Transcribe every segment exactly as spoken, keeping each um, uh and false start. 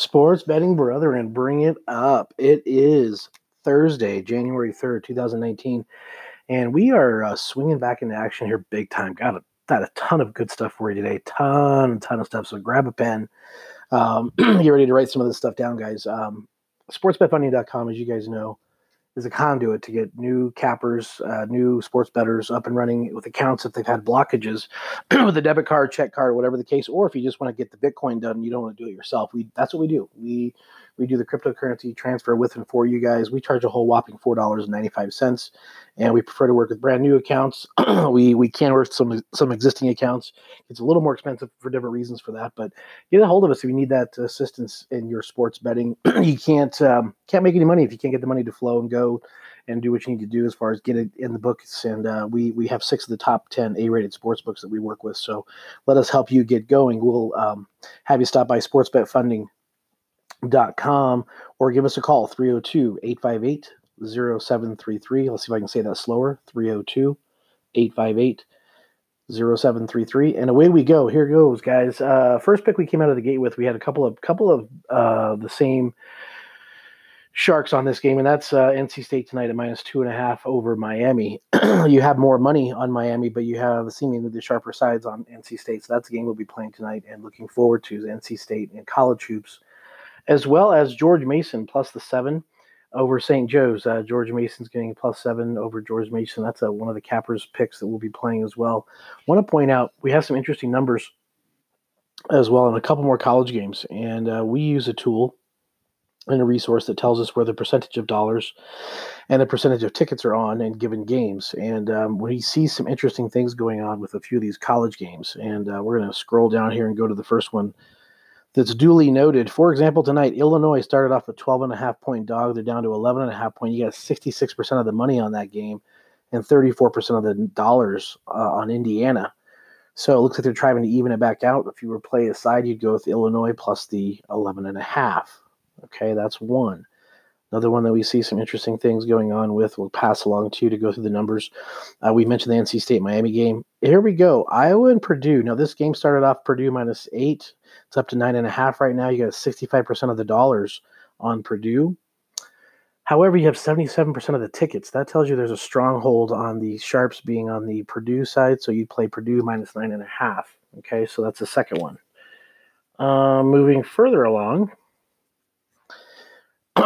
Sports Betting Brother, and bring it up. It is Thursday, January third, twenty nineteen, and we are uh, swinging back into action here big time. Got a, got a ton of good stuff for you today, ton, ton of stuff, so grab a pen. Um, get ready to write some of this stuff down, guys. Um, sports bet funding dot com, as you guys know, is a conduit to get new cappers, uh, new sports bettors up and running with accounts if they've had blockages with a debit card, check card, whatever the case, or if you just want to get the Bitcoin done and you don't want to do it yourself. We that's what we do. We we do the cryptocurrency transfer with and for you guys. We charge a whole whopping four dollars and ninety-five cents, and we prefer to work with brand new accounts. we we can work with some some existing accounts. It's a little more expensive for different reasons for that, but get a hold of us if you need that assistance in your sports betting. you can't um, can't make any money if you can't get the money to flow and go and do what you need to do as far as get it in the books. And uh, we we have six of the top ten A-rated sports books that we work with. So let us help you get going. We'll um, have you stop by sports bet funding dot com or give us a call, three oh two, eight five eight, oh seven three three. Let's see if I can say that slower, three oh two, eight five eight, oh seven three three. And away we go. Here goes, guys. Uh, first pick we came out of the gate with, we had a couple of couple of uh, the same Sharks on this game, and that's uh, N C State tonight at minus two and a half over Miami. You have more money on Miami, but you have seemingly the sharper sides on N C State, so that's a game we'll be playing tonight and looking forward to. N C State and college hoops, as well as George Mason plus the seven over Saint Joe's. Uh, George Mason's getting plus seven over George Mason. That's uh, one of the cappers picks that we'll be playing as well. Want to point out, we have some interesting numbers as well in a couple more college games, and uh, we use a tool and a resource that tells us where the percentage of dollars and the percentage of tickets are on in given games. And um, we see some interesting things going on with a few of these college games. And uh, we're going to scroll down here and go to the first one that's duly noted. For example, tonight, Illinois started off a twelve and a half point dog. They're down to eleven and a half point. You got sixty-six percent of the money on that game and thirty-four percent of the dollars uh, on Indiana. So it looks like they're trying to even it back out. If you were play aside, you'd go with Illinois plus the eleven and a half. Okay, that's one. Another one that we see some interesting things going on with, we'll pass along to you to go through the numbers. Uh, we mentioned the N C State-Miami game. Here we go, Iowa and Purdue. Now, this game started off Purdue minus eight. It's up to nine and a half right now. You got sixty-five percent of the dollars on Purdue. However, you have seventy-seven percent of the tickets. That tells you there's a stronghold on the Sharps being on the Purdue side, so you play Purdue minus nine and a half. Okay, so that's the second one. Uh, moving further along,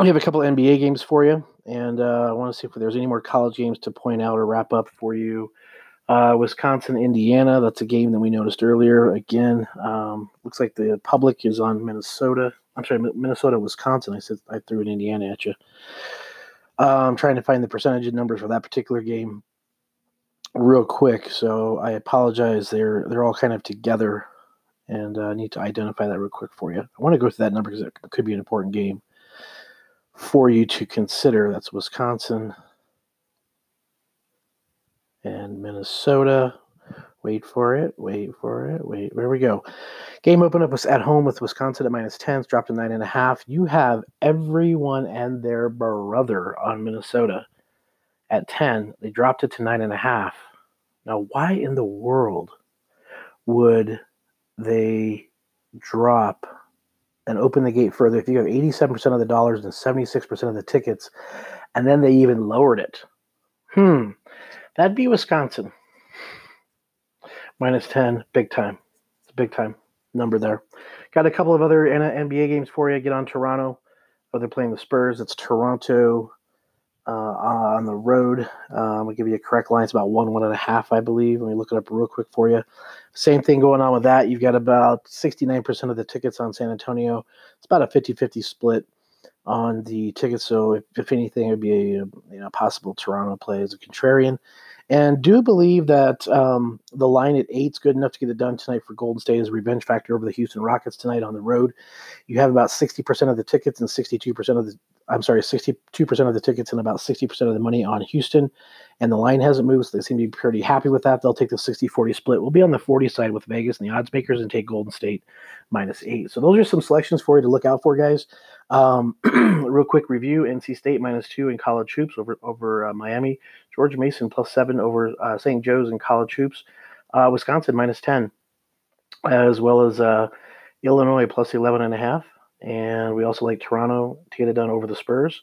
we have a couple of N B A games for you, and uh, I want to see if there's any more college games to point out or wrap up for you. Uh, Wisconsin, Indiana, that's a game that we noticed earlier. Again, um, looks like the public is on Minnesota. I'm sorry, Minnesota, Wisconsin. I said I threw an Indiana at you. Uh, I'm trying to find the percentage and numbers for that particular game real quick, so I apologize. They're, they're all kind of together, and I uh, need to identify that real quick for you. I want to go through that number because it could be an important game for you to consider. That's Wisconsin and Minnesota. Wait for it, wait for it, wait. Where we go? Game opened up was at home with Wisconsin at minus ten, dropped to nine and a half. You have everyone and their brother on Minnesota at ten. They dropped it to nine and a half. Now, why in the world would they drop and open the gate further if you have eighty-seven percent of the dollars and seventy-six percent of the tickets, and then they even lowered it? Hmm. That'd be Wisconsin. Minus ten, big time. It's a big time number there. Got a couple of other N B A games for you. Get on Toronto. Oh, they're playing the Spurs. It's Toronto uh, on the road. I'm um, going to give you a correct line. It's about one, one and a half, I believe. Let me look it up real quick for you. Same thing going on with that. You've got about sixty-nine percent of the tickets on San Antonio. It's about a fifty-fifty split on the tickets. So if, if anything, it would be a, you know, possible Toronto play as a contrarian. And do believe that um, the line at eight is good enough to get it done tonight for Golden State as a revenge factor over the Houston Rockets tonight on the road. You have about sixty percent of the tickets and sixty-two percent of the I'm sorry, sixty-two percent of the tickets and about sixty percent of the money on Houston. And the line hasn't moved, so they seem to be pretty happy with that. They'll take the sixty forty split. We'll be on the forty side with Vegas and the odds makers and take Golden State minus eight. So those are some selections for you to look out for, guys. Um, real quick review, N C State minus two in college hoops over, over uh, Miami. George Mason plus seven over uh, Saint Joe's in college hoops. Uh, Wisconsin minus ten, as well as uh, Illinois plus eleven and a half. And we also like Toronto to get it done over the Spurs.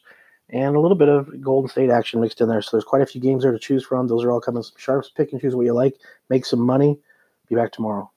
And a little bit of Golden State action mixed in there. So there's quite a few games there to choose from. Those are all coming. Some sharps. Pick and choose what you like. Make some money. Be back tomorrow.